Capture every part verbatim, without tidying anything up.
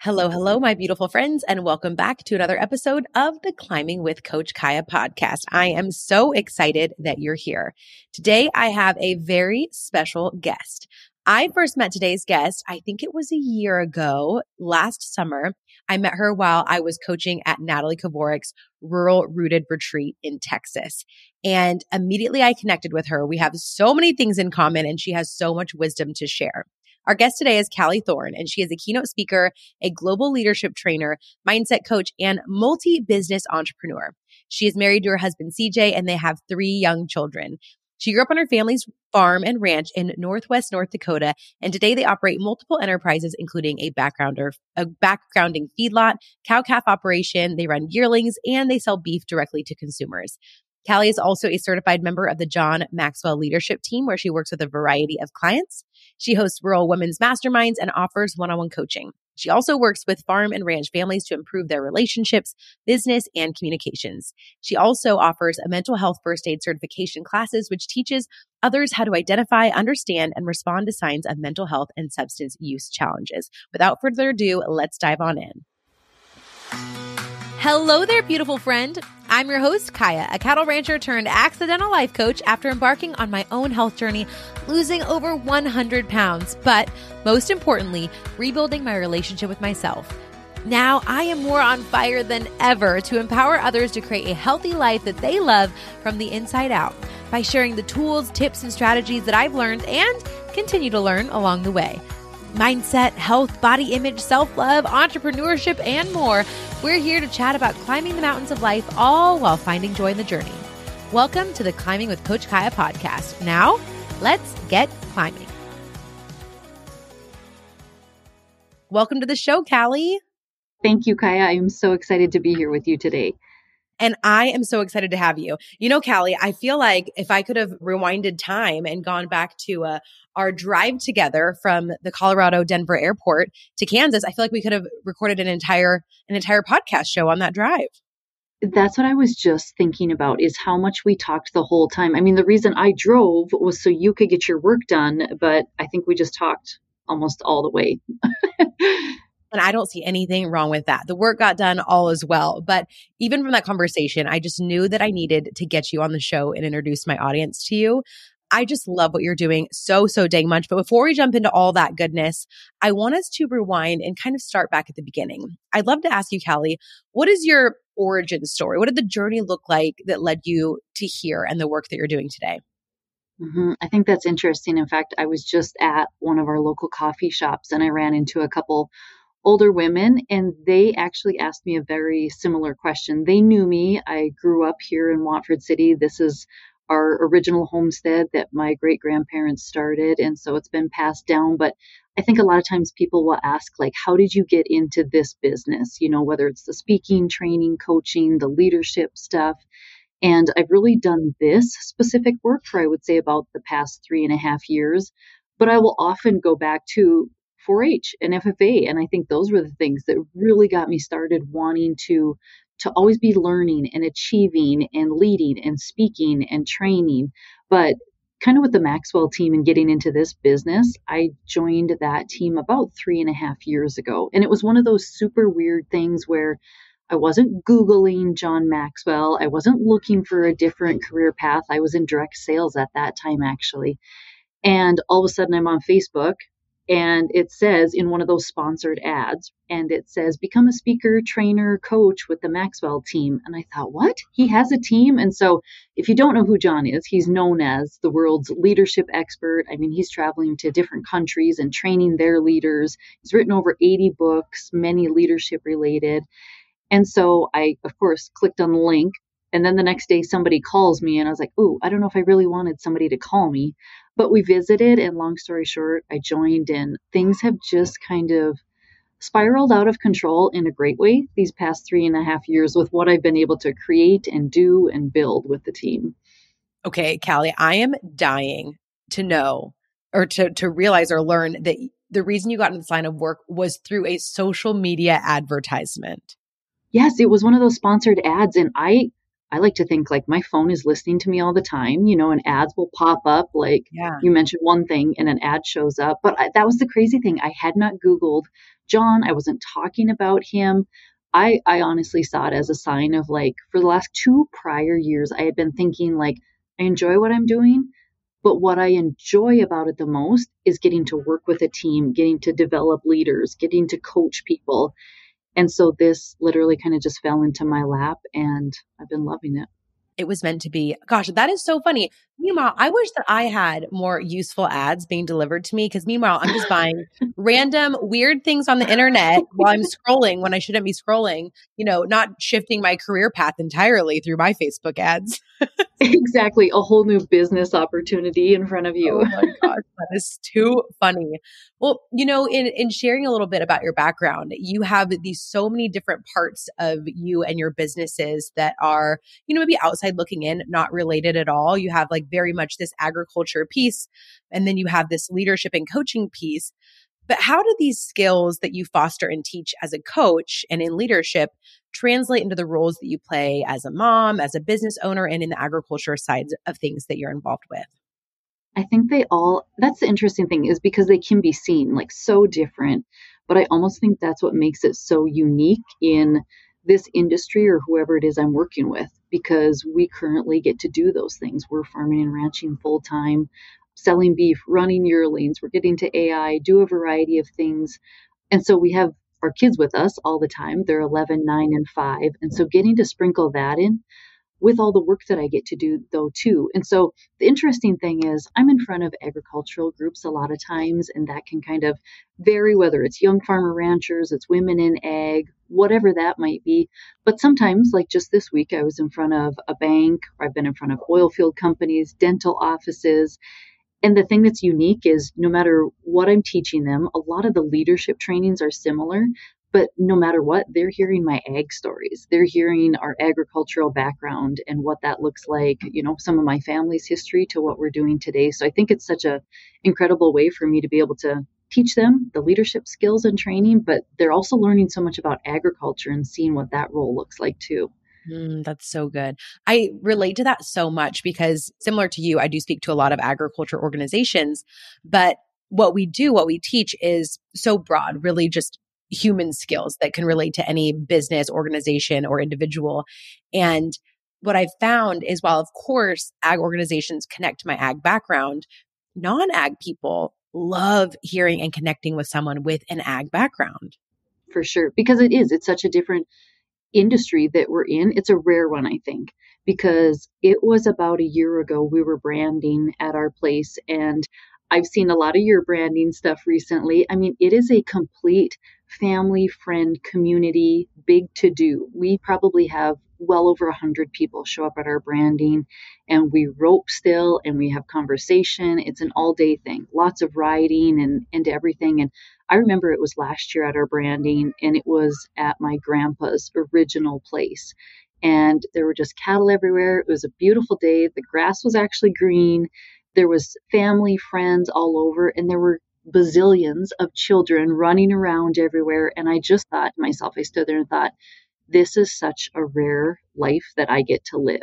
Hello, hello, my beautiful friends, and welcome back to another episode of the Climbing with Coach Kiah podcast. I am so excited that you're here. Today, I have a very special guest. I first met today's guest, I think it was a year ago, last summer. I met her while I was coaching at Natalie Kovarik's Rural Rooted Retreat in Texas. And immediately I connected with her. We have so many things in common, and she has so much wisdom to share. Our guest today is Callie Thorne, and she is a keynote speaker, a global leadership trainer, mindset coach, and multi-business entrepreneur. She is married to her husband, C J, and they have three young children. She grew up on her family's farm and ranch in Northwest North Dakota, and today they operate multiple enterprises, including a backgrounder, a backgrounding feedlot, cow-calf operation, they run yearlings, and they sell beef directly to consumers. Callie is also a certified member of the John Maxwell Leadership Team, where she works with a variety of clients. She hosts rural women's masterminds and offers one-on-one coaching. She also works with farm and ranch families to improve their relationships, business, and communications. She also offers a mental health first aid certification classes, which teaches others how to identify, understand, and respond to signs of mental health and substance use challenges. Without further ado, let's dive on in. Hello there, beautiful friend. I'm your host, Kiah, a cattle rancher turned accidental life coach after embarking on my own health journey, losing over one hundred pounds, but most importantly, rebuilding my relationship with myself. Now I am more on fire than ever to empower others to create a healthy life that they love from the inside out by sharing the tools, tips, and strategies that I've learned and continue to learn along the way. Mindset, health, body image, self-love, entrepreneurship, and more. We're here to chat about climbing the mountains of life, all while finding joy in the journey. Welcome to the Climbing with Coach Kiah podcast. Now, let's get climbing. Welcome to the show, Callie. Thank you, Kiah. I am so excited to be here with you today. And I am so excited to have you. You know, Callie, I feel like if I could have rewinded time and gone back to uh, our drive together from the Colorado Denver airport to Kansas, I feel like we could have recorded an entire an entire podcast show on that drive. That's what I was just thinking about, is how much we talked the whole time. I mean, the reason I drove was so you could get your work done, but I think we just talked almost all the way. And I don't see anything wrong with that. The work got done, all is well. But even from that conversation, I just knew that I needed to get you on the show and introduce my audience to you. I just love what you're doing so, so dang much. But before we jump into all that goodness, I want us to rewind and kind of start back at the beginning. I'd love to ask you, Callie, what is your origin story? What did the journey look like that led you to here and the work that you're doing today? Mm-hmm. I think that's interesting. In fact, I was just at one of our local coffee shops and I ran into a couple older women, and they actually asked me a very similar question. They knew me. I grew up here in Watford City. This is our original homestead that my great-grandparents started, and so it's been passed down. But I think a lot of times people will ask, like, how did you get into this business? You know, whether it's the speaking, training, coaching, the leadership stuff. And I've really done this specific work for, I would say, about the past three and a half years. But I will often go back to four H and F F A. And I think those were the things that really got me started wanting to, to always be learning and achieving and leading and speaking and training. But kind of with the Maxwell team and getting into this business, I joined that team about three and a half years ago. And it was one of those super weird things where I wasn't Googling John Maxwell. I wasn't looking for a different career path. I was in direct sales at that time, actually. And all of a sudden I'm on Facebook. And it says in one of those sponsored ads, and it says, become a speaker, trainer, coach with the Maxwell team. And I thought, what? He has a team? And so if you don't know who John is, he's known as the world's leadership expert. I mean, he's traveling to different countries and training their leaders. He's written over eighty books, many leadership related. And so I, of course, clicked on the link. And then the next day, somebody calls me and I was like, oh, I don't know if I really wanted somebody to call me. But we visited, and long story short, I joined, and things have just kind of spiraled out of control in a great way these past three and a half years with what I've been able to create and do and build with the team. Okay, Callie, I am dying to know or to, to realize or learn that the reason you got into this line of work was through a social media advertisement. Yes, it was one of those sponsored ads, and I... I like to think like my phone is listening to me all the time, you know, and ads will pop up. Like yeah. you mentioned one thing and an ad shows up. But I, that was the crazy thing. I had not Googled John. I wasn't talking about him. I, I honestly saw it as a sign of like, for the last two prior years, I had been thinking like, I enjoy what I'm doing, but what I enjoy about it the most is getting to work with a team, getting to develop leaders, getting to coach people. And so this literally kind of just fell into my lap and I've been loving it. It was meant to be. Gosh, that is so funny. Meanwhile, I wish that I had more useful ads being delivered to me because meanwhile, I'm just buying random weird things on the internet while I'm scrolling when I shouldn't be scrolling, you know, not shifting my career path entirely through my Facebook ads. Exactly. A whole new business opportunity in front of you. Oh my gosh, that is too funny. Well, you know, in, in sharing a little bit about your background, you have these so many different parts of you and your businesses that are, you know, maybe outside looking in, not related at all. You have like very much this agriculture piece, and then you have this leadership and coaching piece. But how do these skills that you foster and teach as a coach and in leadership translate into the roles that you play as a mom, as a business owner, and in the agriculture sides of things that you're involved with? I think they all, that's the interesting thing is because they can be seen like so different, but I almost think that's what makes it so unique in this industry or whoever it is I'm working with, because we currently get to do those things. We're farming and ranching full time, selling beef, running yearlings, we're getting to A I, do a variety of things. And so we have our kids with us all the time. They're eleven, nine, and five. And so getting to sprinkle that in with all the work that I get to do though too. And so the interesting thing is I'm in front of agricultural groups a lot of times, and that can kind of vary whether it's young farmer ranchers, it's women in ag, whatever that might be. But sometimes, like just this week, I was in front of a bank, or I've been in front of oil field companies, dental offices. And the thing that's unique is no matter what I'm teaching them, a lot of the leadership trainings are similar. But no matter what, they're hearing my ag stories. They're hearing our agricultural background and what that looks like, you know, some of my family's history to what we're doing today. So I think it's such an incredible way for me to be able to teach them the leadership skills and training, but they're also learning so much about agriculture and seeing what that role looks like too. Mm, that's so good. I relate to that so much because similar to you, I do speak to a lot of agriculture organizations, but what we do, what we teach is so broad, really just human skills that can relate to any business, organization, or individual. And what I've found is while, of course, ag organizations connect to my ag background, non-ag people love hearing and connecting with someone with an ag background. For sure. Because it is, it's such a different industry that we're in. It's a rare one, I think, because it was about a year ago we were branding at our place. And I've seen a lot of your branding stuff recently. I mean, it is a complete family, friend, community, big to do. We probably have well over one hundred people show up at our branding, and we rope still and we have conversation. It's an all day thing, lots of riding and, and everything. And I remember it was last year at our branding, and it was at my grandpa's original place. And there were just cattle everywhere. It was a beautiful day. The grass was actually green. There was family, friends all over, and there were bazillions of children running around everywhere. And I just thought to myself, I stood there and thought, this is such a rare life that I get to live.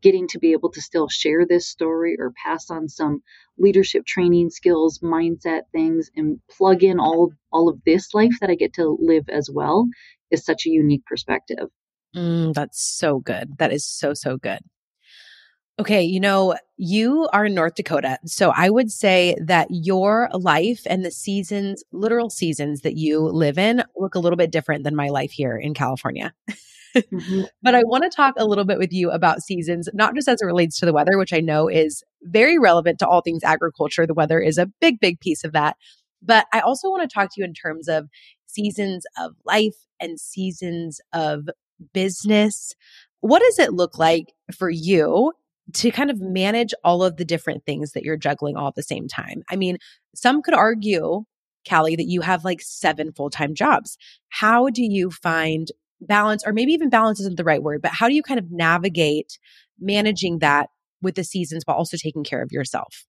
Getting to be able to still share this story or pass on some leadership training skills, mindset things, and plug in all, all of this life that I get to live as well is such a unique perspective. Mm, that's so good. That is so, so good. Okay, you know, you are in North Dakota, so I would say that your life and the seasons, literal seasons that you live in look a little bit different than my life here in California. Mm-hmm. But I want to talk a little bit with you about seasons, not just as it relates to the weather, which I know is very relevant to all things agriculture. The weather is a big, big piece of that. But I also want to talk to you in terms of seasons of life and seasons of business. What does it look like for you to kind of manage all of the different things that you're juggling all at the same time? I mean, some could argue, Callie, that you have like seven full-time jobs. How do you find balance, or maybe even balance isn't the right word, but how do you kind of navigate managing that with the seasons while also taking care of yourself?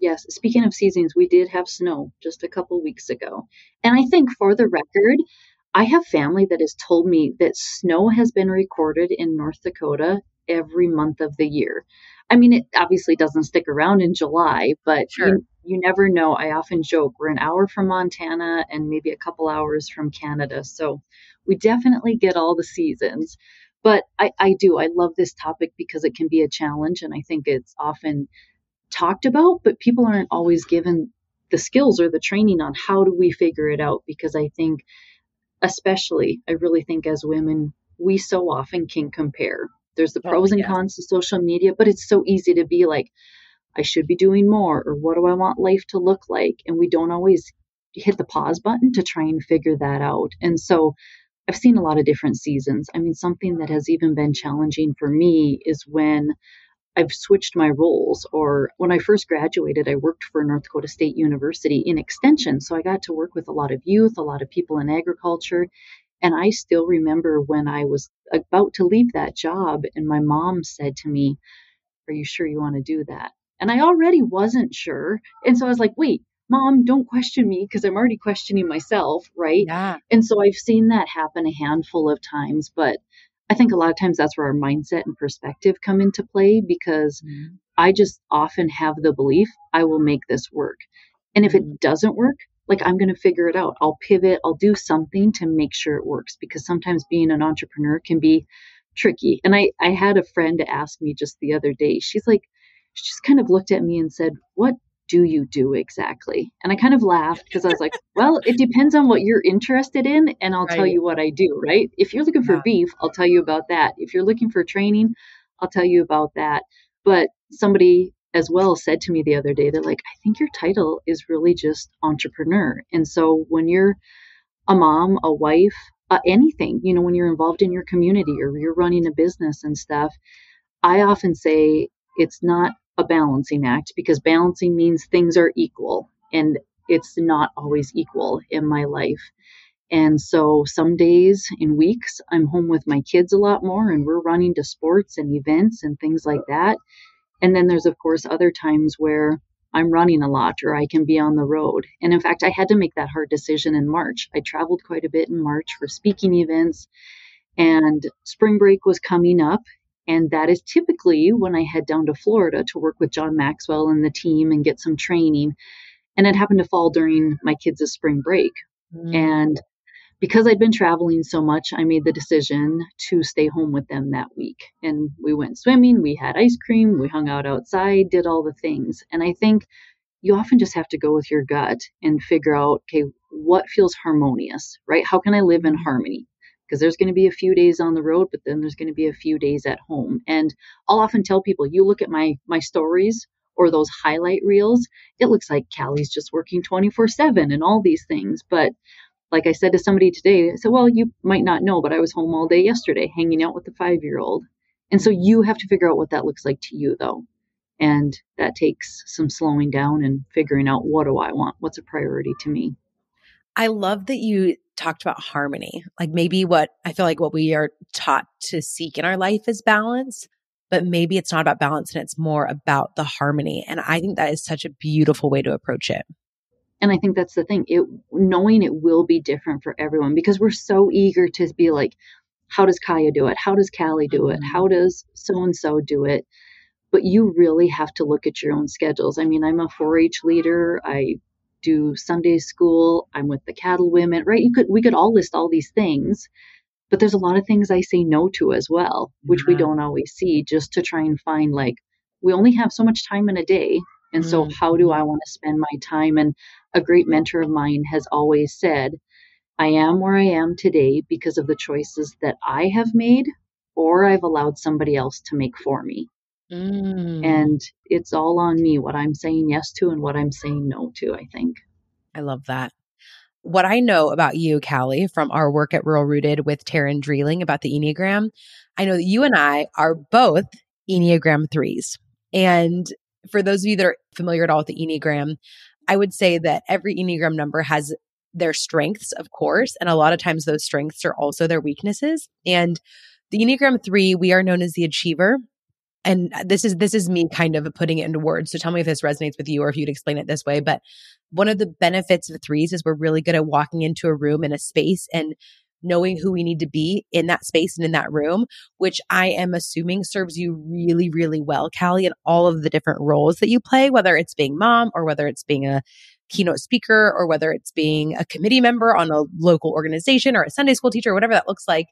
Yes. Speaking of seasons, we did have snow just a couple weeks ago. And I think for the record, I have family that has told me that snow has been recorded in North Dakota every month of the year. I mean, it obviously doesn't stick around in July, but sure. you, you never know. I often joke, we're an hour from Montana and maybe a couple hours from Canada. So we definitely get all the seasons. But I, I do. I love this topic because it can be a challenge. And I think it's often talked about, but people aren't always given the skills or the training on how do we figure it out. Because I think, especially, I really think as women, we so often can compare. There's the pros oh, yeah. and cons to social media, but it's so easy to be like, I should be doing more, or what do I want life to look like? And we don't always hit the pause button to try and figure that out. And so I've seen a lot of different seasons. I mean, something that has even been challenging for me is when I've switched my roles, or when I first graduated, I worked for North Dakota State University in extension. So I got to work with a lot of youth, a lot of people in agriculture. And I still remember when I was about to leave that job and my mom said to me, are you sure you want to do that? And I already wasn't sure. And so I was like, wait, Mom, don't question me, because I'm already questioning myself, right? Yeah. And so I've seen that happen a handful of times. But I think a lot of times that's where our mindset and perspective come into play, because mm-hmm. I just often have the belief I will make this work. And if it doesn't work, like, I'm going to figure it out. I'll pivot. I'll do something to make sure it works, because sometimes being an entrepreneur can be tricky. And I, I had a friend ask me just the other day, she's like, she just kind of looked at me and said, what do you do exactly? And I kind of laughed, because I was like, well, it depends on what you're interested in. And I'll right. tell you what I do, right? If you're looking for yeah. beef, I'll tell you about that. If you're looking for training, I'll tell you about that. But somebody as well said to me the other day, they're like, I think your title is really just entrepreneur. And so when you're a mom, a wife, uh, anything, you know, when you're involved in your community or you're running a business and stuff, I often say it's not a balancing act, because balancing means things are equal, and it's not always equal in my life. And so some days and weeks, I'm home with my kids a lot more, and we're running to sports and events and things like that. And then there's, of course, other times where I'm running a lot, or I can be on the road. And in fact, I had to make that hard decision in March. I traveled quite a bit in March for speaking events, and spring break was coming up. And that is typically when I head down to Florida to work with John Maxwell and the team and get some training. And it happened to fall during my kids' spring break. Mm-hmm. And because I'd been traveling so much, I made the decision to stay home with them that week. And we went swimming, we had ice cream, we hung out outside, did all the things. And I think you often just have to go with your gut and figure out, okay, what feels harmonious, right? How can I live in harmony? Because there's going to be a few days on the road, but then there's going to be a few days at home. And I'll often tell people, you look at my my stories or those highlight reels, it looks like Callie's just working twenty-four seven and all these things. But like I said to somebody today, I said, well, you might not know, but I was home all day yesterday hanging out with the five-year-old. And so you have to figure out what that looks like to you, though. And that takes some slowing down and figuring out, what do I want? What's a priority to me? I love that you talked about harmony. Like, maybe what I feel like what we are taught to seek in our life is balance, but maybe it's not about balance and it's more about the harmony. And I think that is such a beautiful way to approach it. And I think that's the thing, it knowing it will be different for everyone, because we're so eager to be like, how does Kiah do it? How does Callie do it? How does so-and-so do it? But you really have to look at your own schedules. I mean, I'm a four H leader. I do Sunday school. I'm with the cattle women, right? You could, we could all list all these things, but there's a lot of things I say no to as well, which yeah. we don't always see, just to try and find, like, we only have so much time in a day. And so how do I want to spend my time? And a great mentor of mine has always said, I am where I am today because of the choices that I have made, or I've allowed somebody else to make for me. Mm. And it's all on me, what I'm saying yes to and what I'm saying no to, I think. I love that. What I know about you, Callie, from our work at Rural Rooted with Taryn Dreeling about the Enneagram, I know that you and I are both Enneagram threes. And for those of you that are familiar at all with the Enneagram, I would say that every Enneagram number has their strengths, of course, and a lot of times those strengths are also their weaknesses. And the Enneagram three, we are known as the achiever. And this is this is me kind of putting it into words. So tell me if this resonates with you or if you'd explain it this way. But one of the benefits of the threes is we're really good at walking into a room and a space and knowing who we need to be in that space and in that room, which I am assuming serves you really, really well, Callie, in all of the different roles that you play, whether it's being mom or whether it's being a keynote speaker or whether it's being a committee member on a local organization or a Sunday school teacher, whatever that looks like.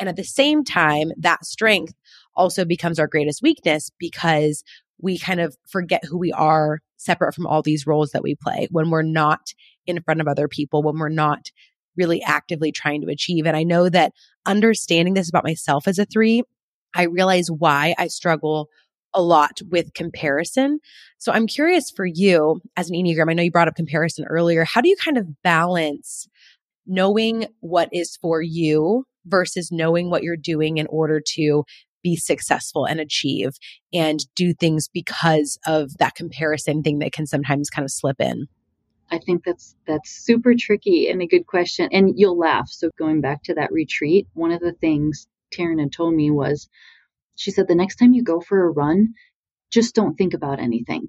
And at the same time, that strength also becomes our greatest weakness because we kind of forget who we are separate from all these roles that we play when we're not in front of other people, when we're not really actively trying to achieve. And I know that understanding this about myself as a three, I realize why I struggle a lot with comparison. So I'm curious for you as an Enneagram, I know you brought up comparison earlier. How do you kind of balance knowing what is for you versus knowing what you're doing in order to be successful and achieve and do things because of that comparison thing that can sometimes kind of slip in? I think that's that's super tricky and a good question. And you'll laugh. So going back to that retreat, one of the things Taryn had told me was, she said, the next time you go for a run, just don't think about anything.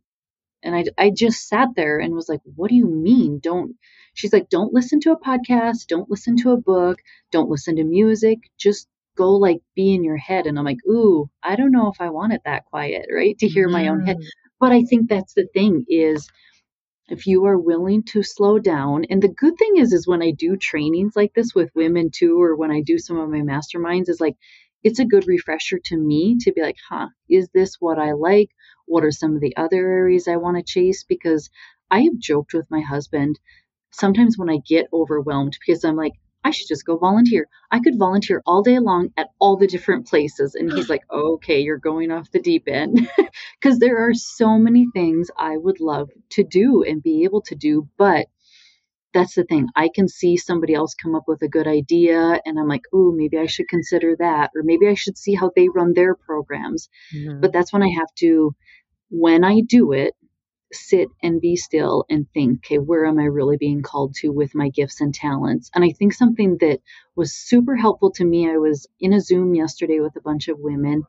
And I, I just sat there and was like, what do you mean? Don't, she's like, don't listen to a podcast. Don't listen to a book. Don't listen to music. Just go like be in your head. And I'm like, ooh, I don't know if I want it that quiet, right? To hear my mm. own head. But I think that's the thing is if you are willing to slow down. And the good thing is, is when I do trainings like this with women too, or when I do some of my masterminds is like, it's a good refresher to me to be like, huh, is this what I like? What are some of the other areas I want to chase? Because I have joked with my husband sometimes when I get overwhelmed because I'm like, I should just go volunteer. I could volunteer all day long at all the different places. And he's like, oh, okay, you're going off the deep end because there are so many things I would love to do and be able to do. But that's the thing. I can see somebody else come up with a good idea and I'm like, oh, maybe I should consider that, or maybe I should see how they run their programs. Mm-hmm. But that's when I have to, when I do it, sit and be still and think, okay, where am I really being called to with my gifts and talents? And I think something that was super helpful to me, I was in a Zoom yesterday with a bunch of women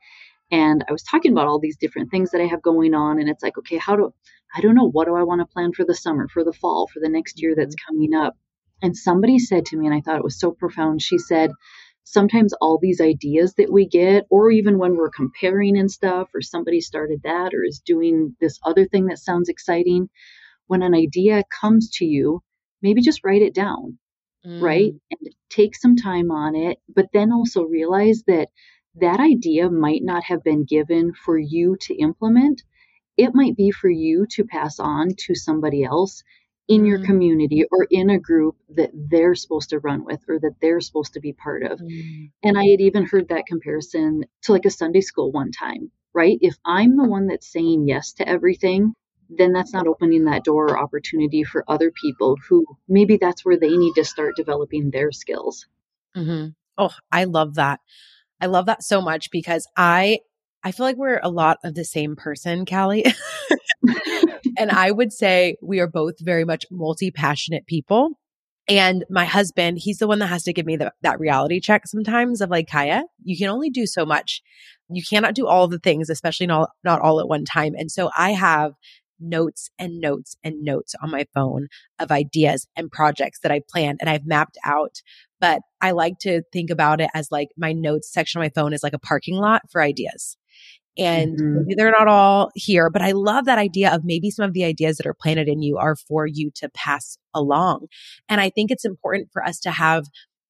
and I was talking about all these different things that I have going on. And it's like, okay, how do, I don't know, what do I want to plan for the summer, for the fall, for the next year that's coming up? And somebody said to me, and I thought it was so profound, she said, sometimes all these ideas that we get, or even when we're comparing and stuff, or somebody started that, or is doing this other thing that sounds exciting, when an idea comes to you, maybe just write it down, mm. right? And take some time on it, but then also realize that that idea might not have been given for you to implement. It might be for you to pass on to somebody else in your mm. community or in a group that they're supposed to run with or that they're supposed to be part of. Mm. And I had even heard that comparison to like a Sunday school one time, right? If I'm the one that's saying yes to everything, then that's not opening that door or opportunity for other people who maybe that's where they need to start developing their skills. Mm-hmm. Oh, I love that. I love that so much because I I feel like we're a lot of the same person, Callie. And I would say we are both very much multi-passionate people. And my husband, he's the one that has to give me the, that reality check sometimes of like, Kiah, you can only do so much. You cannot do all the things, especially not, not all at one time. And so I have notes and notes and notes on my phone of ideas and projects that I plan and I've mapped out. But I like to think about it as like my notes section of my phone is like a parking lot for ideas. And mm-hmm. maybe they're not all here, but I love that idea of maybe some of the ideas that are planted in you are for you to pass along. And I think it's important for us to have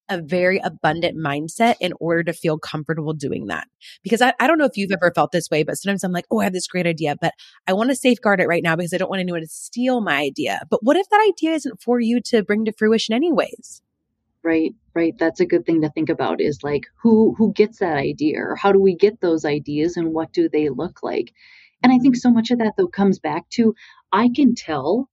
a very abundant mindset in order to feel comfortable doing that. Because I, I don't know if you've ever felt this way, but sometimes I'm like, oh, I have this great idea, but I want to safeguard it right now because I don't want anyone to steal my idea. But what if that idea isn't for you to bring to fruition anyways? Right, right. That's a good thing to think about is like, who who gets that idea or how do we get those ideas and what do they look like? And I think so much of that though comes back to, I can tell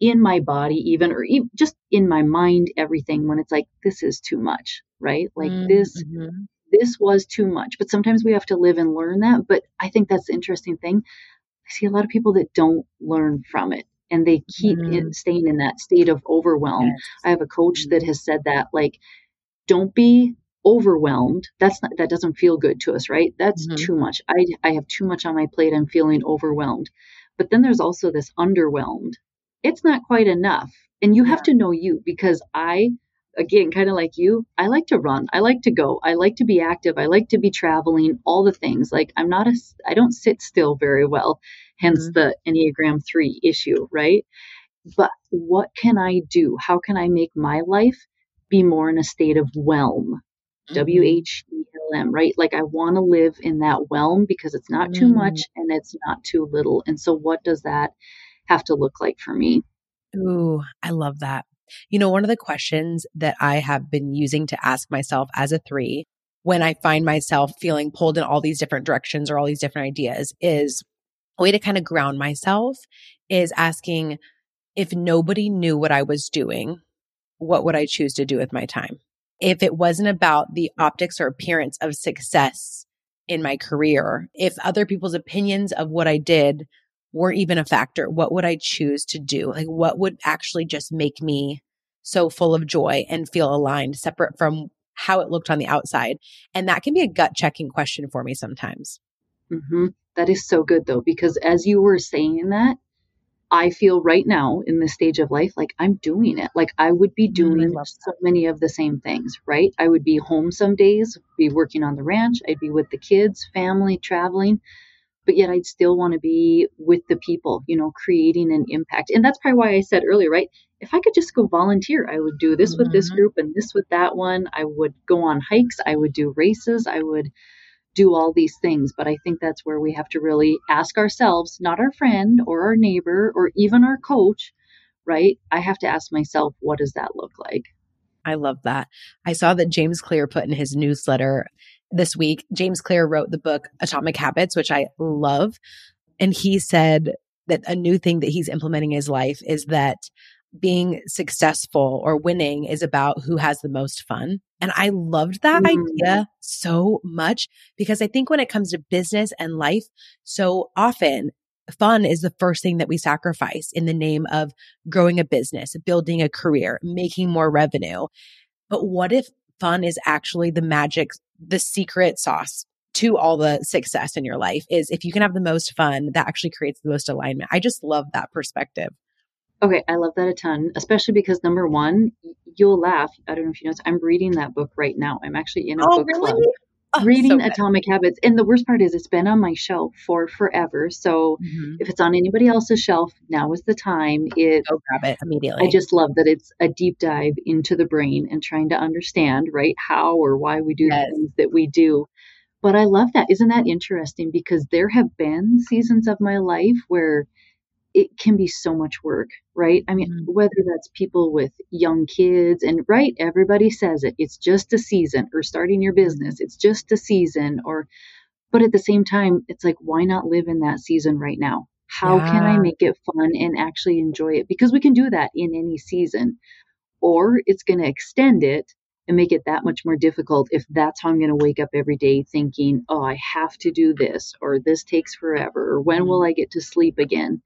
in my body even, or even just in my mind, everything when it's like, this is too much, right? Like mm-hmm. this, this was too much, but sometimes we have to live and learn that. But I think that's the interesting thing. I see a lot of people that don't learn from it. And they keep mm. in, staying in that state of overwhelm. Yes. I have a coach mm. that has said that, like, don't be overwhelmed. That's not, that doesn't feel good to us, right? That's mm-hmm. too much. I I have too much on my plate. I'm feeling overwhelmed. But then there's also this underwhelmed. It's not quite enough. And you yeah. have to know you, because I again, kind of like you, I like to run. I like to go. I like to be active. I like to be traveling, all the things. Like I'm not a, I don't sit still very well, hence mm-hmm. the Enneagram three issue, right? But what can I do? How can I make my life be more in a state of whelm? Mm-hmm. W H E L M, right? Like I want to live in that whelm because it's not mm-hmm. too much and it's not too little. And so what does that have to look like for me? Ooh, I love that. You know, one of the questions that I have been using to ask myself as a three, when I find myself feeling pulled in all these different directions or all these different ideas, is a way to kind of ground myself is asking, if nobody knew what I was doing, what would I choose to do with my time? If it wasn't about the optics or appearance of success in my career, if other people's opinions of what I did were even a factor, what would I choose to do? Like what would actually just make me so full of joy and feel aligned, separate from how it looked on the outside? And that can be a gut-checking question for me sometimes. Mm-hmm. That is so good though, because as you were saying that, I feel right now in this stage of life, like I'm doing it. Like I would be doing so many of the same things, right? I would be home some days, be working on the ranch. I'd be with the kids, family, traveling. But yet I'd still want to be with the people, you know, creating an impact. And that's probably why I said earlier, right? If I could just go volunteer, I would do this mm-hmm. with this group and this with that one. I would go on hikes. I would do races. I would do all these things. But I think that's where we have to really ask ourselves, not our friend or our neighbor or even our coach, right? I have to ask myself, what does that look like? I love that. I saw that James Clear put in his newsletter this week. James Clear wrote the book Atomic Habits, which I love. And he said that a new thing that he's implementing in his life is that being successful or winning is about who has the most fun. And I loved that mm-hmm. idea so much because I think when it comes to business and life, so often fun is the first thing that we sacrifice in the name of growing a business, building a career, making more revenue. But what if fun is actually the magic, the secret sauce to all the success in your life? Is if you can have the most fun, that actually creates the most alignment. I just love that perspective. Okay. I love that a ton, especially because number one, you'll laugh. I don't know if you notice, I'm reading that book right now. I'm actually in a oh, book really? club. Oh, reading so Atomic Habits. And the worst part is it's been on my shelf for forever. So mm-hmm. if it's on anybody else's shelf, now is the time. It, Go grab it immediately. I just love that it's a deep dive into the brain and trying to understand, right, how or why we do yes. the things that we do. But I love that. Isn't that interesting? Because there have been seasons of my life where it can be so much work, right? I mean, mm-hmm. whether that's people with young kids and right, everybody says it, it's just a season, or starting your business, it's just a season, or, but at the same time, it's like, why not live in that season right now? How yeah. can I make it fun and actually enjoy it? Because we can do that in any season, or it's going to extend it and make it that much more difficult if that's how I'm going to wake up every day thinking, oh, I have to do this, or this takes forever, or when mm-hmm. will I get to sleep again?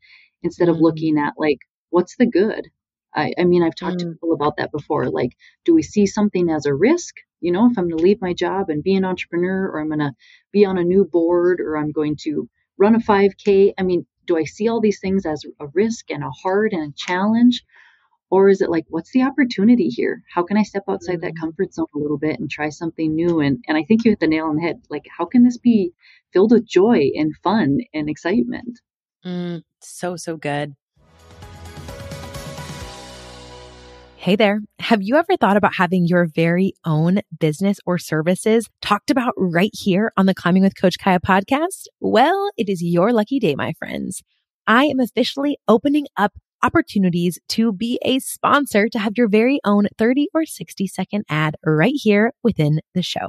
Instead of looking at like, what's the good? I, I mean, I've talked to people about that before. Like, do we see something as a risk? You know, if I'm going to leave my job and be an entrepreneur, or I'm going to be on a new board, or I'm going to run a five K. I mean, do I see all these things as a risk and a hard and a challenge? Or is it like, what's the opportunity here? How can I step outside that comfort zone a little bit and try something new? And and I think you hit the nail on the head. Like, how can this be filled with joy and fun and excitement? Mm, so, so good. Hey there. Have you ever thought about having your very own business or services talked about right here on the Climbing with Coach Kiah podcast? Well, it is your lucky day, my friends. I am officially opening up opportunities to be a sponsor to have your very own thirty or sixty second ad right here within the show.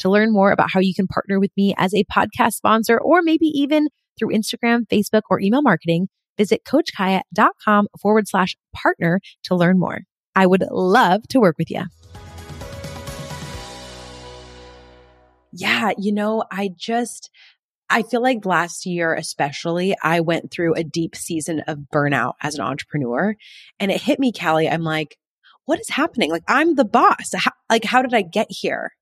To learn more about how you can partner with me as a podcast sponsor, or maybe even through Instagram, Facebook, or email marketing, visit coachkiah.com forward slash partner to learn more. I would love to work with you. Yeah, you know, I just, I feel like last year especially, I went through a deep season of burnout as an entrepreneur, and it hit me, Callie. I'm like, what is happening? Like, I'm the boss. How, like, how did I get here?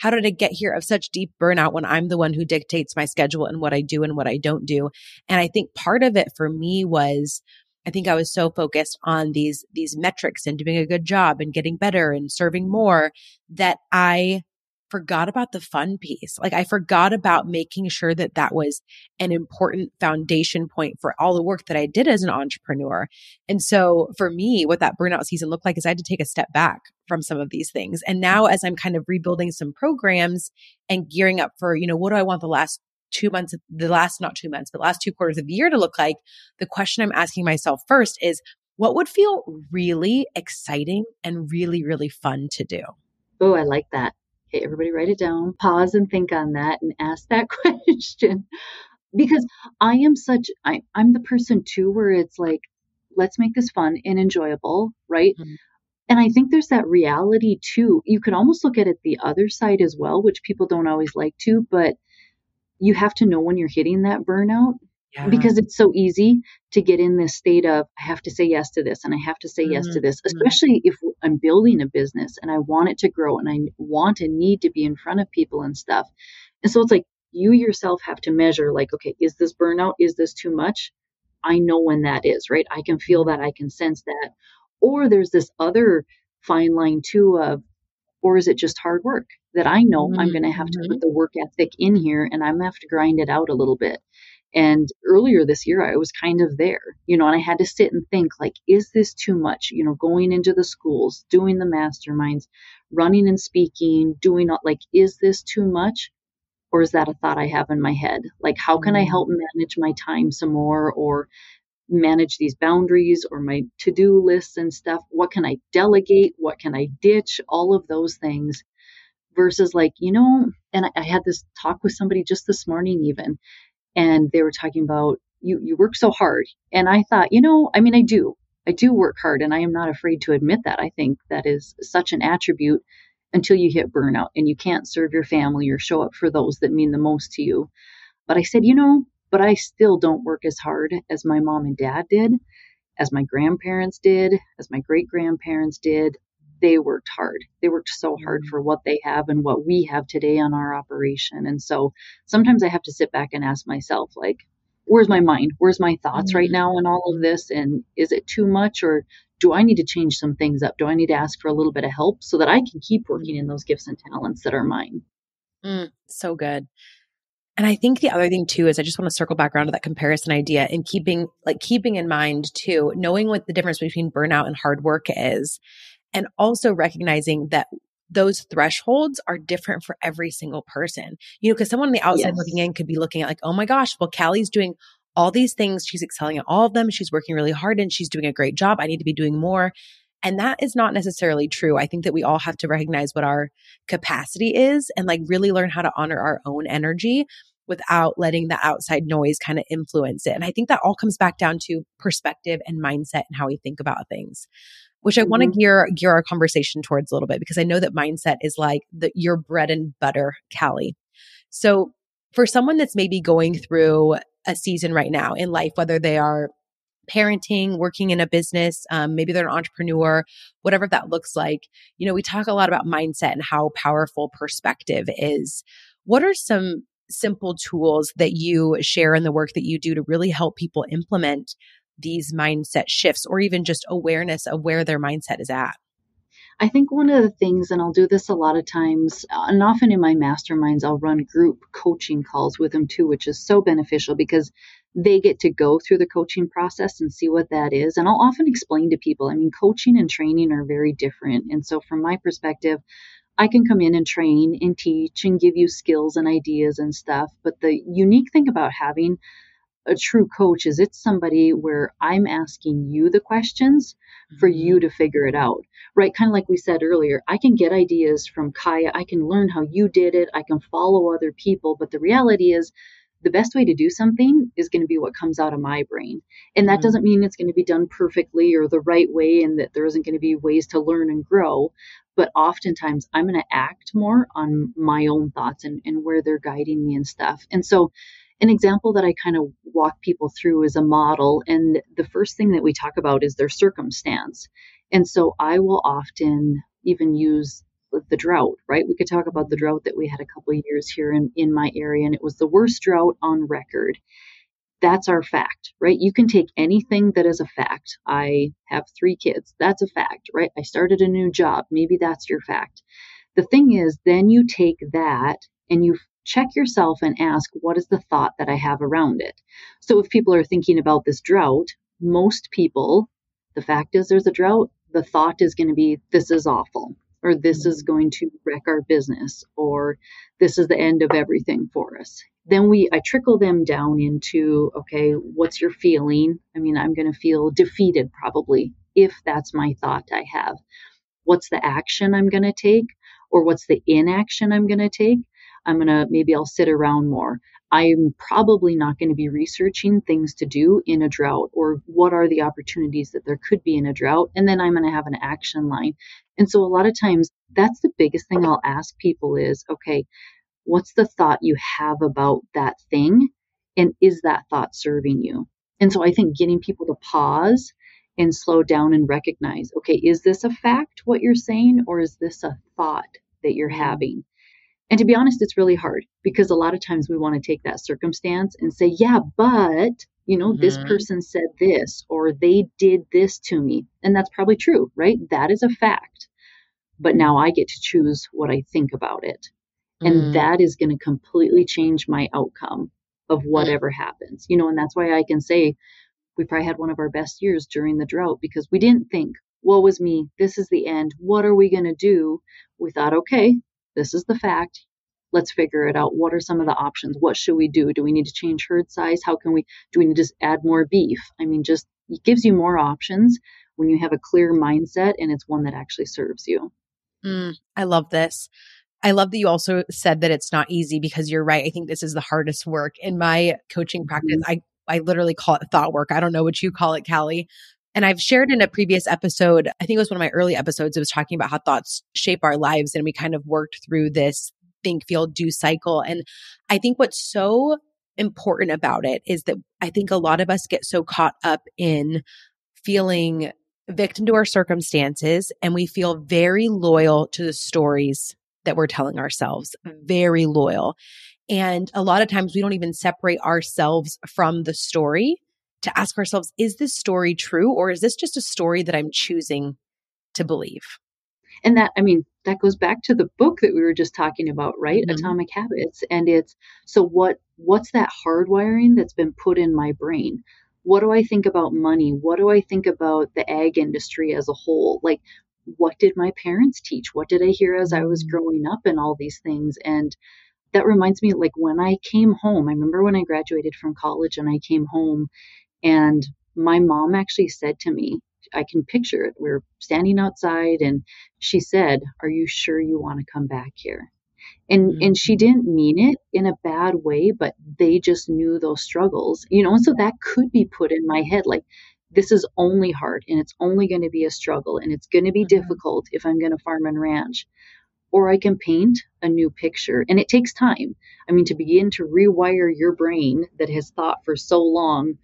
How did I get here of such deep burnout when I'm the one who dictates my schedule and what I do and what I don't do? And I think part of it for me was I think I was so focused on these, these metrics and doing a good job and getting better and serving more that I forgot about the fun piece. Like I forgot about making sure that that was an important foundation point for all the work that I did as an entrepreneur. And so for me, what that burnout season looked like is I had to take a step back from some of these things. And now as I'm kind of rebuilding some programs and gearing up for, you know, what do I want the last two months, the last, not two months, but last two quarters of the year to look like, the question I'm asking myself first is, what would feel really exciting and really, really fun to do? Oh, I like that. Okay, everybody write it down, pause and think on that and ask that question. Because I am such, I, I'm the person too, where it's like, let's make this fun and enjoyable, right? Mm-hmm. And I think there's that reality too. You could almost look at it the other side as well, which people don't always like to, but you have to know when you're hitting that burnout, yeah. because it's so easy to get in this state of, I have to say yes to this and I have to say mm-hmm. yes to this, especially if I'm building a business and I want it to grow and I want and need to be in front of people and stuff. And so it's like you yourself have to measure like, okay, is this burnout? Is this too much? I know when that is, right? I can feel that. I can sense that. Or there's this other fine line too of, or is it just hard work that I know mm-hmm. I'm going to have to put the work ethic in here and I'm going to have to grind it out a little bit. And earlier this year, I was kind of there, you know, and I had to sit and think like, is this too much? You know, going into the schools, doing the masterminds, running and speaking, doing all, like, is this too much? Or is that a thought I have in my head? Like, how can I help manage my time some more, or manage these boundaries or my to-do lists and stuff? What can I delegate? What can I ditch? All of those things versus like, you know, and I, I had this talk with somebody just this morning even, and they were talking about you, you work so hard. And I thought, you know, I mean, I do, I do work hard and I am not afraid to admit that. I think that is such an attribute until you hit burnout and you can't serve your family or show up for those that mean the most to you. But I said, you know, but I still don't work as hard as my mom and dad did, as my grandparents did, as my great grandparents did. They worked hard. They worked so hard for what they have and what we have today on our operation. And so sometimes I have to sit back and ask myself, like, where's my mind? Where's my thoughts right now in all of this? And is it too much? Or do I need to change some things up? Do I need to ask for a little bit of help so that I can keep working in those gifts and talents that are mine? Mm, so good. And I think the other thing too is I just want to circle back around to that comparison idea and keeping like keeping in mind too, knowing what the difference between burnout and hard work is, and also recognizing that those thresholds are different for every single person. You know, because someone on the outside yes. looking in could be looking at like, oh my gosh, well, Callie's doing all these things. She's excelling at all of them. She's working really hard and she's doing a great job. I need to be doing more. And that is not necessarily true. I think that we all have to recognize what our capacity is and like really learn how to honor our own energy without letting the outside noise kind of influence it. And I think that all comes back down to perspective and mindset and how we think about things, which I mm-hmm. want to gear gear our conversation towards a little bit, because I know that mindset is like the, your bread and butter, Callie. So for someone that's maybe going through a season right now in life, whether they are parenting, working in a business, um, maybe they're an entrepreneur, whatever that looks like. You know, we talk a lot about mindset and how powerful perspective is. What are some simple tools that you share in the work that you do to really help people implement these mindset shifts, or even just awareness of where their mindset is at? I think one of the things, and I'll do this a lot of times, and often in my masterminds, I'll run group coaching calls with them too, which is so beneficial because they get to go through the coaching process and see what that is. And I'll often explain to people, I mean, coaching and training are very different. And so from my perspective, I can come in and train and teach and give you skills and ideas and stuff. But the unique thing about having a true coach is it's somebody where I'm asking you the questions for you to figure it out, right? Kind of like we said earlier, I can get ideas from Kiah. I can learn how you did it. I can follow other people. But the reality is the best way to do something is going to be what comes out of my brain. And that doesn't mean it's going to be done perfectly or the right way and that there isn't going to be ways to learn and grow. But oftentimes I'm going to act more on my own thoughts and, and where they're guiding me and stuff. And so an example that I kind of walk people through is a model. And the first thing that we talk about is their circumstance. And so I will often even use the drought, right? We could talk about the drought that we had a couple of years here in, in my area, and it was the worst drought on record. that's our fact, right? You can take anything that is a fact. I have three kids. That's a fact, right? I started a new job. Maybe that's your fact. The thing is, then you take that and you check yourself and ask, what is the thought that I have around it? So if people are thinking about this drought, most people, the fact is there's a drought, the thought is going to be, this is awful, or this is going to wreck our business, or this is the end of everything for us. Then we, I trickle them down into, okay, what's your feeling? I mean, I'm going to feel defeated probably if that's my thought I have. What's the action I'm going to take, or what's the inaction I'm going to take? I'm going to, maybe I'll sit around more. I'm probably not going to be researching things to do in a drought, or what are the opportunities that there could be in a drought. And then I'm going to have an action line. And so a lot of times that's the biggest thing I'll ask people is, okay, what's the thought you have about that thing? And is that thought serving you? And so I think getting people to pause and slow down and recognize, okay, is this a fact, what you're saying, or is this a thought that you're having? And to be honest, it's really hard, because a lot of times we want to take that circumstance and say, yeah, but, you know, mm-hmm. this person said this, or they did this to me. And that's probably true, right? That is a fact. But now I get to choose what I think about it. And mm-hmm. that is going to completely change my outcome of whatever mm-hmm. happens, you know, and that's why I can say we probably had one of our best years during the drought, because we didn't think, woe is me, this is the end, what are we going to do? We thought, okay, this is the fact. Let's figure it out. What are some of the options? What should we do? Do we need to change herd size? How can we, do we need to add more beef? I mean, just, it gives you more options when you have a clear mindset, and it's one that actually serves you. Mm, I love this. I love that you also said that it's not easy, because you're right. I think this is the hardest work in my coaching practice. Mm-hmm. I, I literally call it thought work. I don't know what you call it, Callie. And I've shared in a previous episode, I think it was one of my early episodes, it was talking about how thoughts shape our lives. And we kind of worked through this think, feel, do cycle. And I think what's so important about it is that I think a lot of us get so caught up in feeling victim to our circumstances, and we feel very loyal to the stories that we're telling ourselves, very loyal. And a lot of times we don't even separate ourselves from the story to ask ourselves, is this story true, or is this just a story that I'm choosing to believe? And that, I mean, that goes back to the book that we were just talking about, right? Mm-hmm. Atomic Habits. And it's, so what, what's that hardwiring that's been put in my brain? What do I think about money? What do I think about the ag industry as a whole? Like, what did my parents teach? What did I hear as I was growing up and all these things? And that reminds me, like when I came home, I remember when I graduated from college and I came home, and my mom actually said to me, I can picture it. We were standing outside and she said, are you sure you want to come back here? And mm-hmm. and she didn't mean it in a bad way, but they just knew those struggles, you know, and so that could be put in my head. Like, this is only hard, and it's only going to be a struggle, and it's going to be mm-hmm. difficult if I'm going to farm and ranch. Or I can paint a new picture. And it takes time. I mean, to begin to rewire your brain that has thought for so long,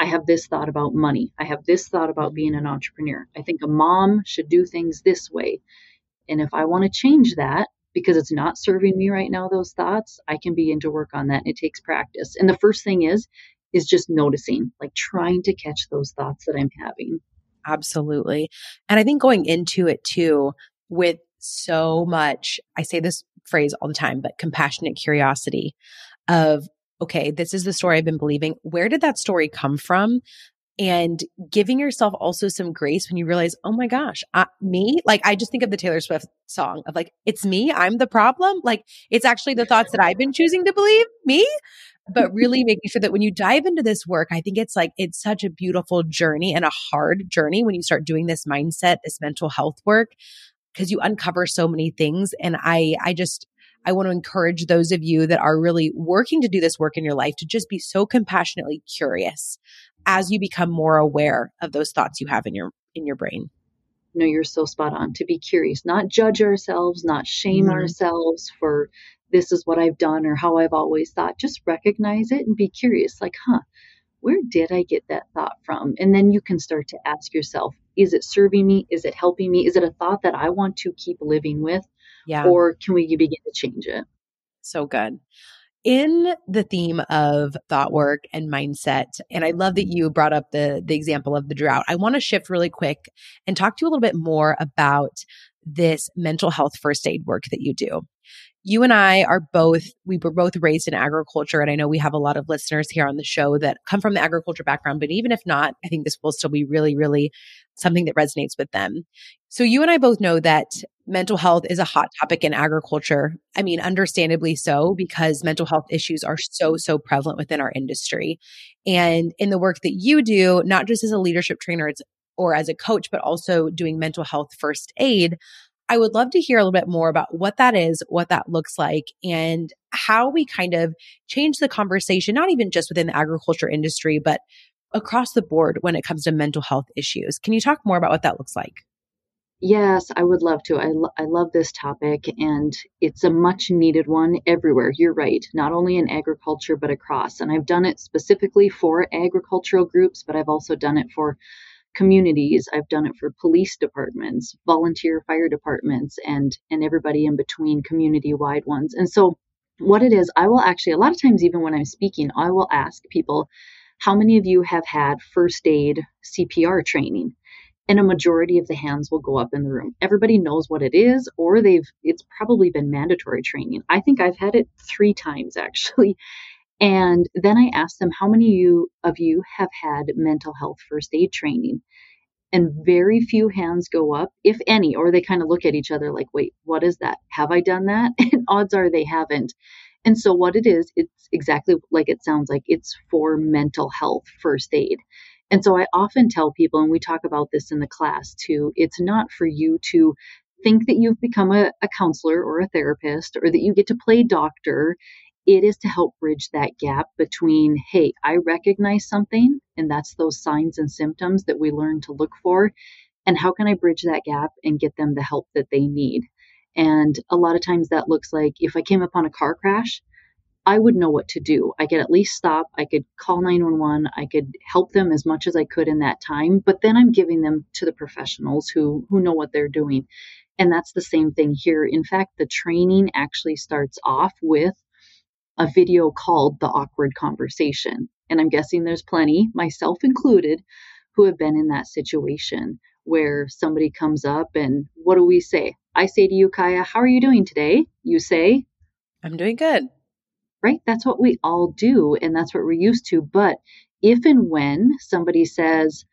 I have this thought about money. I have this thought about being an entrepreneur. I think a mom should do things this way. And if I want to change that, because it's not serving me right now, those thoughts, I can begin to work on that. And it takes practice. And the first thing is, is just noticing, like trying to catch those thoughts that I'm having. Absolutely. And I think going into it too, with so much, I say this phrase all the time, but compassionate curiosity of, okay, this is the story I've been believing. Where did that story come from? And giving yourself also some grace when you realize, oh my gosh, I, me, like I just think of the Taylor Swift song of like, it's me, I'm the problem. Like it's actually the thoughts that I've been choosing to believe, me. But really making sure that when you dive into this work, I think it's like, it's such a beautiful journey and a hard journey when you start doing this mindset, this mental health work, because you uncover so many things. And I, I just, I want to encourage those of you that are really working to do this work in your life to just be so compassionately curious as you become more aware of those thoughts you have in your, in your brain. No, you're so spot on. To be curious, not judge ourselves, not shame mm-hmm. ourselves for this is what I've done or how I've always thought. Just recognize it and be curious, like, huh, where did I get that thought from? And then you can start to ask yourself, is it serving me? Is it helping me? Is it a thought that I want to keep living with? Yeah. Or can we begin to change it? So good. in the theme of thought work and mindset, and I love that you brought up the, the example of the drought, I want to shift really quick and talk to you a little bit more about this mental health first aid work that you do. You and I are both, we were both raised in agriculture. And I know we have a lot of listeners here on the show that come from the agriculture background, but even if not, I think this will still be really, really something that resonates with them. So you and I both know that mental health is a hot topic in agriculture. I mean, understandably so, because mental health issues are so, so prevalent within our industry. And in the work that you do, not just as a leadership trainer, it's or as a coach, but also doing mental health first aid, I would love to hear a little bit more about what that is, what that looks like, and how we kind of change the conversation, not even just within the agriculture industry, but across the board when it comes to mental health issues. Can you talk more about what that looks like? Yes, I would love to. I, lo- I love this topic, and it's a much needed one everywhere. You're right, not only in agriculture, but across. And I've done it specifically for agricultural groups, but I've also done it for communities. I've done it for police departments, volunteer fire departments, and and everybody in between, community-wide ones. And so what it is, I will actually, a lot of times, even when I'm speaking, I will ask people, how many of you have had first aid C P R training? And a majority of the hands will go up in the room. Everybody knows what it is, or they've, it's probably been mandatory training. I think I've had it three times, actually. And then I asked them, how many you, of you have had mental health first aid training? And very few hands go up, if any, or they kind of look at each other like, wait, what is that? Have I done that? And odds are they haven't. And so what it is, it's exactly like it sounds like. It's for mental health first aid. And so I often tell people, and we talk about this in the class too, it's not for you to think that you've become a, a counselor or a therapist, or that you get to play doctor. It is to help bridge that gap between, hey, I recognize something, and that's those signs and symptoms that we learn to look for, and how can I bridge that gap and get them the help that they need? And a lot of times that looks like, if I came upon a car crash, I would know what to do. I could at least stop. I could call nine one one. I could help them as much as I could in that time, but then I'm giving them to the professionals who, who know what they're doing. And that's the same thing here. In fact, the training actually starts off with a video called The Awkward Conversation. And I'm guessing there's plenty, myself included, who have been in that situation where somebody comes up and what do we say? I say to you, Kiah, how are you doing today? You say, I'm doing good. Right? That's what we all do. And that's what we're used to. But if and when somebody says,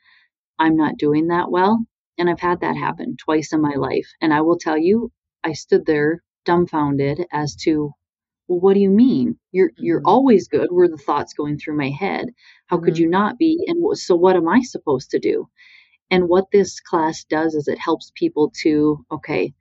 I'm not doing that well, and I've had that happen twice in my life, and I will tell you, I stood there dumbfounded as to, well, what do you mean? You're you're always good, were the thoughts going through my head. How mm-hmm. could you not be? And so what am I supposed to do? And what this class does is it helps people to, okay,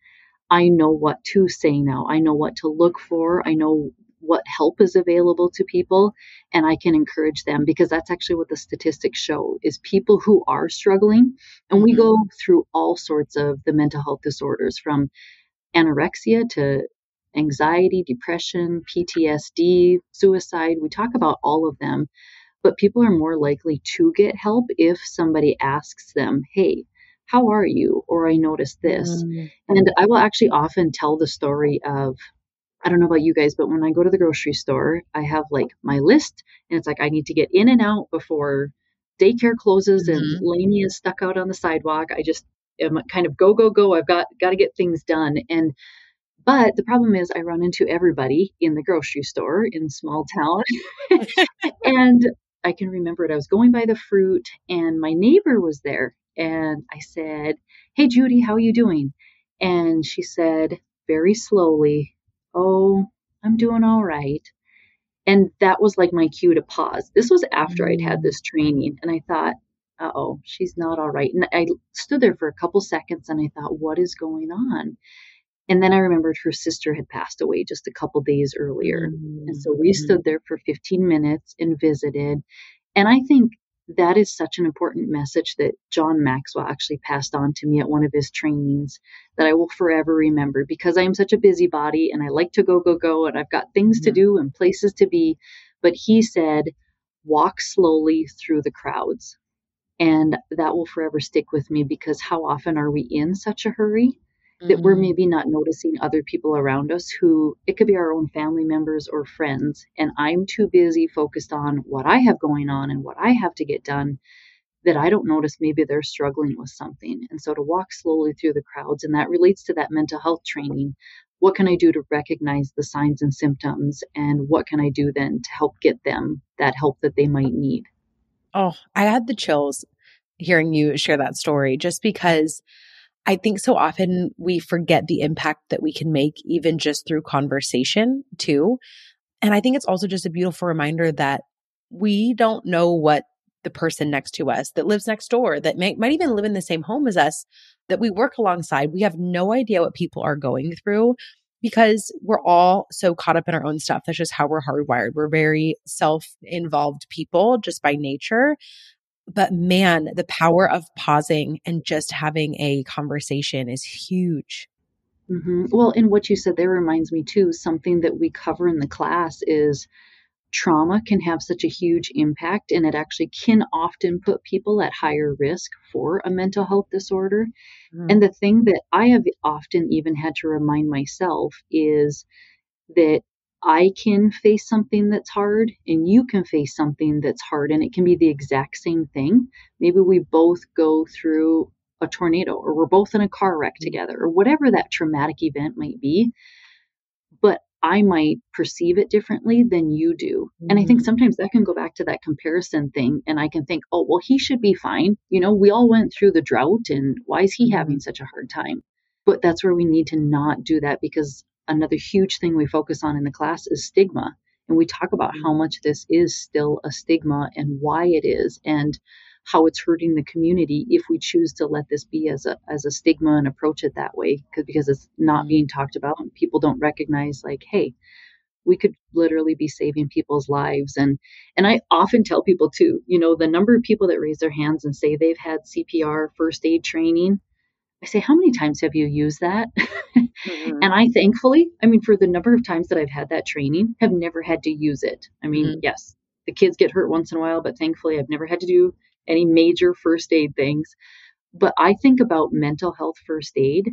I know what to say now. I know what to look for. I know what help is available to people, and I can encourage them, because that's actually what the statistics show is people who are struggling. And we mm-hmm. go through all sorts of the mental health disorders, from anorexia to anxiety, depression, P T S D, suicide. We talk about all of them, but people are more likely to get help if somebody asks them, hey, how are you? Or I noticed this. Mm-hmm. And I will actually often tell the story of, I don't know about you guys, but when I go to the grocery store, I have like my list, and it's like, I need to get in and out before daycare closes mm-hmm. and Lainey is stuck out on the sidewalk. I just am kind of go, go, go. I've got, got to get things done. And But the problem is I run into everybody in the grocery store in small town. And I can remember it. I was going by the fruit and my neighbor was there. And I said, hey, Judy, how are you doing? And she said very slowly, oh, I'm doing all right. And that was like my cue to pause. This was after I'd had this training. And I thought, uh-oh, she's not all right. And I stood there for a couple seconds and I thought, what is going on? And then I remembered her sister had passed away just a couple days earlier. Mm-hmm. And so we stood there for fifteen minutes and visited. And I think that is such an important message that John Maxwell actually passed on to me at one of his trainings that I will forever remember, because I am such a busybody and I like to go, go, go, and I've got things mm-hmm. to do and places to be. But he said, walk slowly through the crowds. And that will forever stick with me, because how often are we in such a hurry? mm-hmm. that we're maybe not noticing other people around us who, it could be our own family members or friends. And I'm too busy focused on what I have going on and what I have to get done that I don't notice maybe they're struggling with something. And so to walk slowly through the crowds, and that relates to that mental health training. What can I do to recognize the signs and symptoms? And what can I do then to help get them that help that they might need? Oh, I had the chills hearing you share that story, just because I think so often we forget the impact that we can make even just through conversation too. And I think it's also just a beautiful reminder that we don't know what the person next to us that lives next door, that may, might even live in the same home as us, that we work alongside. We have no idea what people are going through because we're all so caught up in our own stuff. That's just how we're hardwired. We're very self-involved people just by nature. But man, the power of pausing and just having a conversation is huge. Mm-hmm. Well, and what you said there reminds me too, something that we cover in the class is trauma can have such a huge impact, and it actually can often put people at higher risk for a mental health disorder. Mm. And the thing that I have often even had to remind myself is that I can face something that's hard and you can face something that's hard, and it can be the exact same thing. Maybe we both go through a tornado, or we're both in a car wreck together, or whatever that traumatic event might be. But I might perceive it differently than you do. Mm-hmm. And I think sometimes that can go back to that comparison thing. And I can think, oh, well, he should be fine. You know, we all went through the drought, and why is he mm-hmm. having such a hard time? But that's where we need to not do that, because another huge thing we focus on in the class is stigma. And we talk about how much this is still a stigma and why it is and how it's hurting the community if we choose to let this be as a as a stigma and approach it that way, because because it's not being talked about and people don't recognize, like, hey, we could literally be saving people's lives. And and I often tell people too, you know, the number of people that raise their hands and say they've had C P R first aid training, I say, how many times have you used that? Mm-hmm. And I thankfully, I mean, for the number of times that I've had that training, have never had to use it. I mean, mm-hmm. yes, the kids get hurt once in a while, but thankfully I've never had to do any major first aid things. But I think about mental health first aid.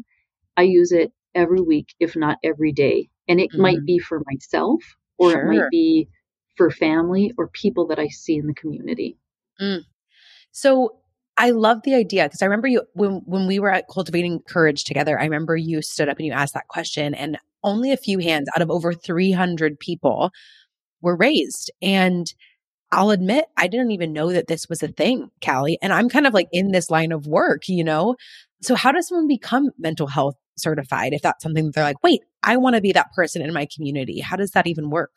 I use it every week, if not every day. And it mm-hmm. might be for myself, or sure. it might be for family or people that I see in the community. Mm. So I love the idea, because I remember you when when we were at Cultivating Courage together, I remember you stood up and you asked that question, and only a few hands out of over three hundred people were raised. And I'll admit, I didn't even know that this was a thing, Callie. And I'm kind of like in this line of work, you know? So how does someone become mental health certified if that's something that they're like, wait, I want to be that person in my community? How does that even work?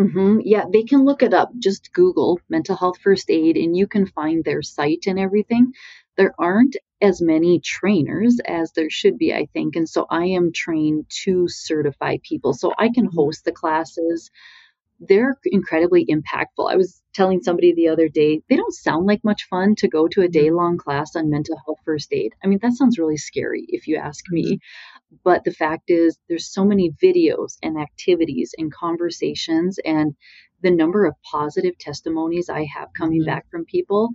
Mm-hmm. Yeah, they can look it up. Just Google Mental Health First Aid and you can find their site and everything. There aren't as many trainers as there should be, I think. And so I am trained to certify people. So I can host the classes. They're incredibly impactful. I was telling somebody the other day, they don't sound like much fun to go to a day-long class on mental health first aid. I mean, that sounds really scary if you ask me. But the fact is, there's so many videos and activities and conversations, and the number of positive testimonies I have coming mm-hmm. back from people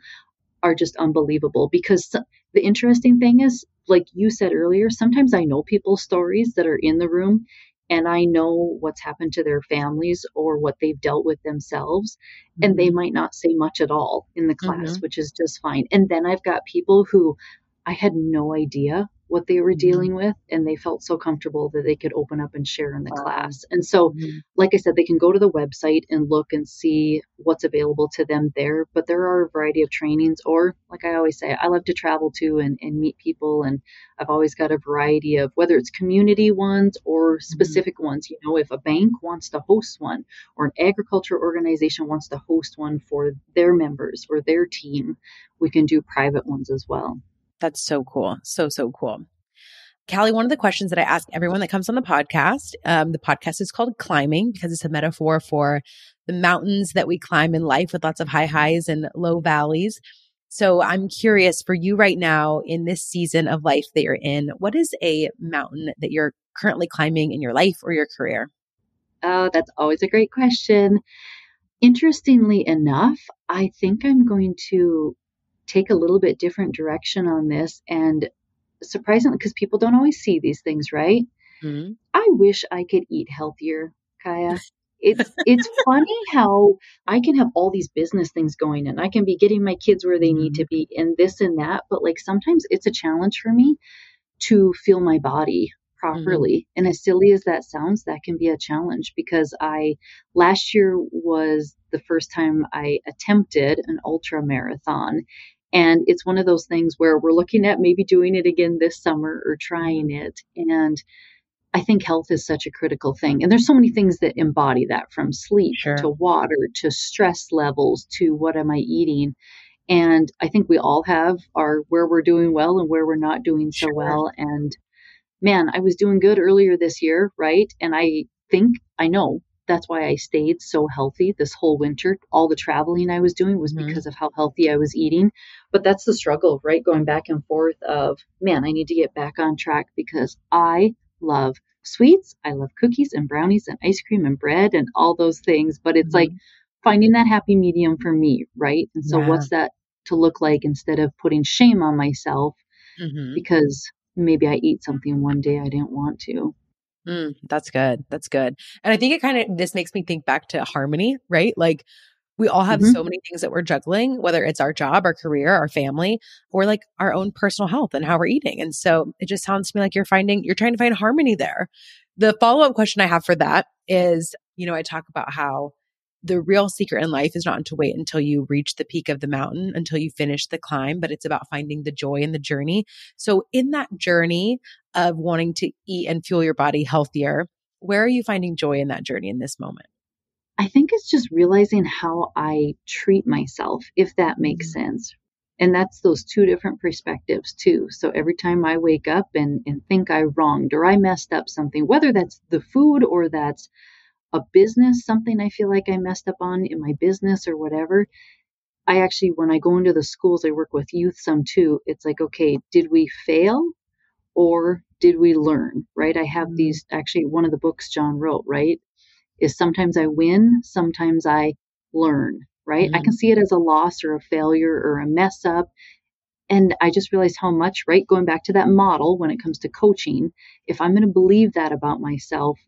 are just unbelievable. Because the interesting thing is, like you said earlier, sometimes I know people's stories that are in the room, and I know what's happened to their families or what they've dealt with themselves. Mm-hmm. And they might not say much at all in the class, mm-hmm. which is just fine. And then I've got people who I had no idea what they were mm-hmm. dealing with, and they felt so comfortable that they could open up and share in the wow. class. And so, mm-hmm. like I said, they can go to the website and look and see what's available to them there. But there are a variety of trainings, or like I always say, I love to travel to and, and meet people. And I've always got a variety of, whether it's community ones or specific mm-hmm. ones, you know, if a bank wants to host one or an agriculture organization wants to host one for their members or their team, we can do private ones as well. That's so cool. So, so cool. Callie, one of the questions that I ask everyone that comes on the podcast, um, the podcast is called Climbing because it's a metaphor for the mountains that we climb in life with lots of high highs and low valleys. So I'm curious for you right now in this season of life that you're in, what is a mountain that you're currently climbing in your life or your career? Oh, that's always a great question. Interestingly enough, I think I'm going to take a little bit different direction on this and surprisingly, because people don't always see these things, right? Mm-hmm. I wish I could eat healthier, Kiah. It's it's funny how I can have all these business things going and I can be getting my kids where they need to be and this and that. But like sometimes it's a challenge for me to feel my body properly. Mm-hmm. And as silly as that sounds, that can be a challenge because I last year was the first time I attempted an ultra marathon. And it's one of those things where we're looking at maybe doing it again this summer or trying it. And I think health is such a critical thing. And there's so many things that embody that, from sleep sure. to water, to stress levels, to what am I eating? And I think we all have our where we're doing well and where we're not doing so sure. well. And man, I was doing good earlier this year, right? And I think I know that's why I stayed so healthy this whole winter. All the traveling I was doing was mm-hmm. because of how healthy I was eating. But that's the struggle, right? Going back and forth of, man, I need to get back on track because I love sweets. I love cookies and brownies and ice cream and bread and all those things. But it's mm-hmm. like finding that happy medium for me, right? And so yeah. what's that to look like instead of putting shame on myself mm-hmm. because maybe I eat something one day I didn't want to. Mm, that's good. That's good. And I think it kind of, this makes me think back to harmony, right? Like we all have mm-hmm. so many things that we're juggling, whether it's our job, our career, our family, or like our own personal health and how we're eating. And so it just sounds to me like you're finding, you're trying to find harmony there. The follow-up question I have for that is, you know, I talk about how the real secret in life is not to wait until you reach the peak of the mountain, until you finish the climb, but it's about finding the joy in the journey. So in that journey of wanting to eat and fuel your body healthier, where are you finding joy in that journey in this moment? I think it's just realizing how I treat myself, if that makes sense. And that's those two different perspectives too. So every time I wake up and, and think I wronged or I messed up something, whether that's the food or that's a business, something I feel like I messed up on in my business or whatever, I actually, when I go into the schools, I work with youth some too. It's like, okay, did we fail or did we learn, right? I have these, actually one of the books John wrote, right? Is sometimes I win, sometimes I learn, right? Mm-hmm. I can see it as a loss or a failure or a mess up. And I just realized how much, right? Going back to that model when it comes to coaching, if I'm going to believe that about myself,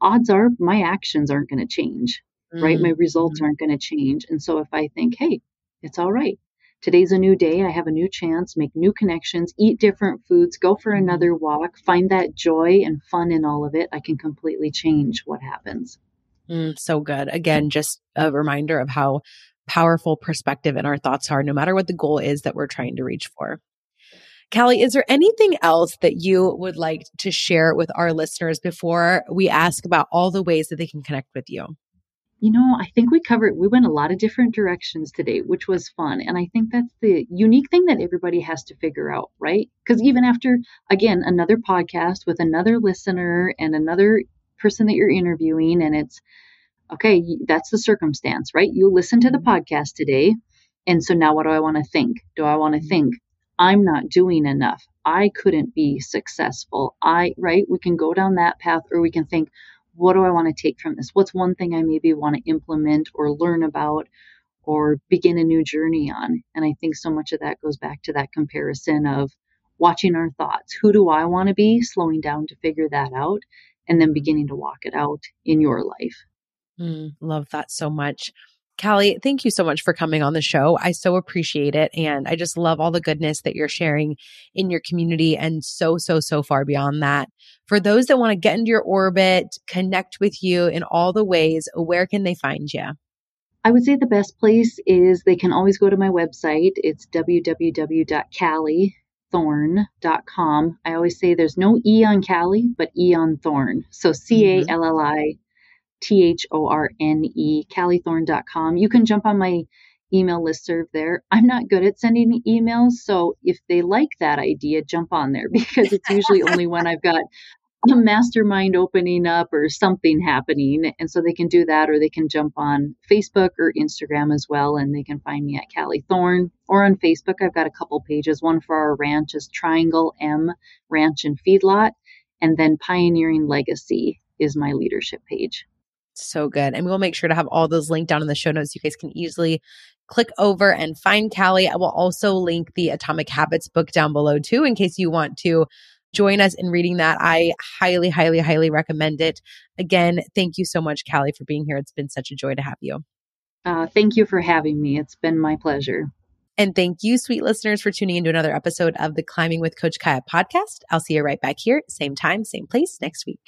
odds are my actions aren't going to change, mm-hmm. right? My results mm-hmm. aren't going to change. And so if I think, hey, it's all right. Today's a new day. I have a new chance, make new connections, eat different foods, go for another walk, find that joy and fun in all of it. I can completely change what happens. Mm, so good. Again, just a reminder of how powerful perspective and our thoughts are, no matter what the goal is that we're trying to reach for. Callie, is there anything else that you would like to share with our listeners before we ask about all the ways that they can connect with you? You know, I think we covered, we went a lot of different directions today, which was fun. And I think that's the unique thing that everybody has to figure out, right? Because even after, again, another podcast with another listener and another person that you're interviewing, and it's, okay, that's the circumstance, right? You listen to the podcast today. And so now what do I want to think? Do I want to think I'm not doing enough? I couldn't be successful. I, right? We can go down that path, or we can think, what do I want to take from this? What's one thing I maybe want to implement or learn about or begin a new journey on? And I think so much of that goes back to that comparison of watching our thoughts. Who do I want to be? Slowing down to figure that out and then beginning to walk it out in your life. Mm, love that so much. Callie, thank you so much for coming on the show. I so appreciate it. And I just love all the goodness that you're sharing in your community and so, so, so far beyond that. For those that want to get into your orbit, connect with you in all the ways, where can they find you? I would say the best place is they can always go to my website. It's w w w dot callie thorne dot com. I always say there's no E on Callie, but E on Thorne. So C A L L I T H O R N E, callie thorne dot com. You can jump on my email listserv there. I'm not good at sending emails. So if they like that idea, jump on there, because it's usually only when I've got a mastermind opening up or something happening. And so they can do that, or they can jump on Facebook or Instagram as well. And they can find me at Callie Thorne, or on Facebook. I've got a couple pages. One for our ranch is Triangle M Ranch and Feedlot. And then Pioneering Legacy is my leadership page. so good. And we'll make sure to have all those linked down in the show notes. You guys can easily click over and find Callie. I will also link the Atomic Habits book down below too, in case you want to join us in reading that. I highly, highly, highly recommend it. Again, thank you so much, Callie, for being here. It's been such a joy to have you. Uh, thank you for having me. It's been my pleasure. And thank you, sweet listeners, for tuning into another episode of the Climbing with Coach Kiah podcast. I'll see you right back here, same time, same place next week.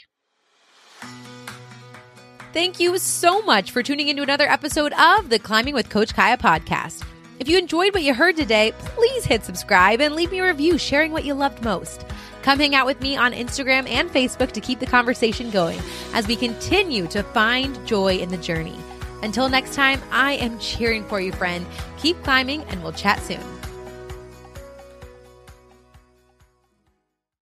Thank you so much for tuning into another episode of the Climbing with Coach Kiah podcast. If you enjoyed what you heard today, please hit subscribe and leave me a review sharing what you loved most. Come hang out with me on Instagram and Facebook to keep the conversation going as we continue to find joy in the journey. Until next time, I am cheering for you, friend. Keep climbing, and we'll chat soon.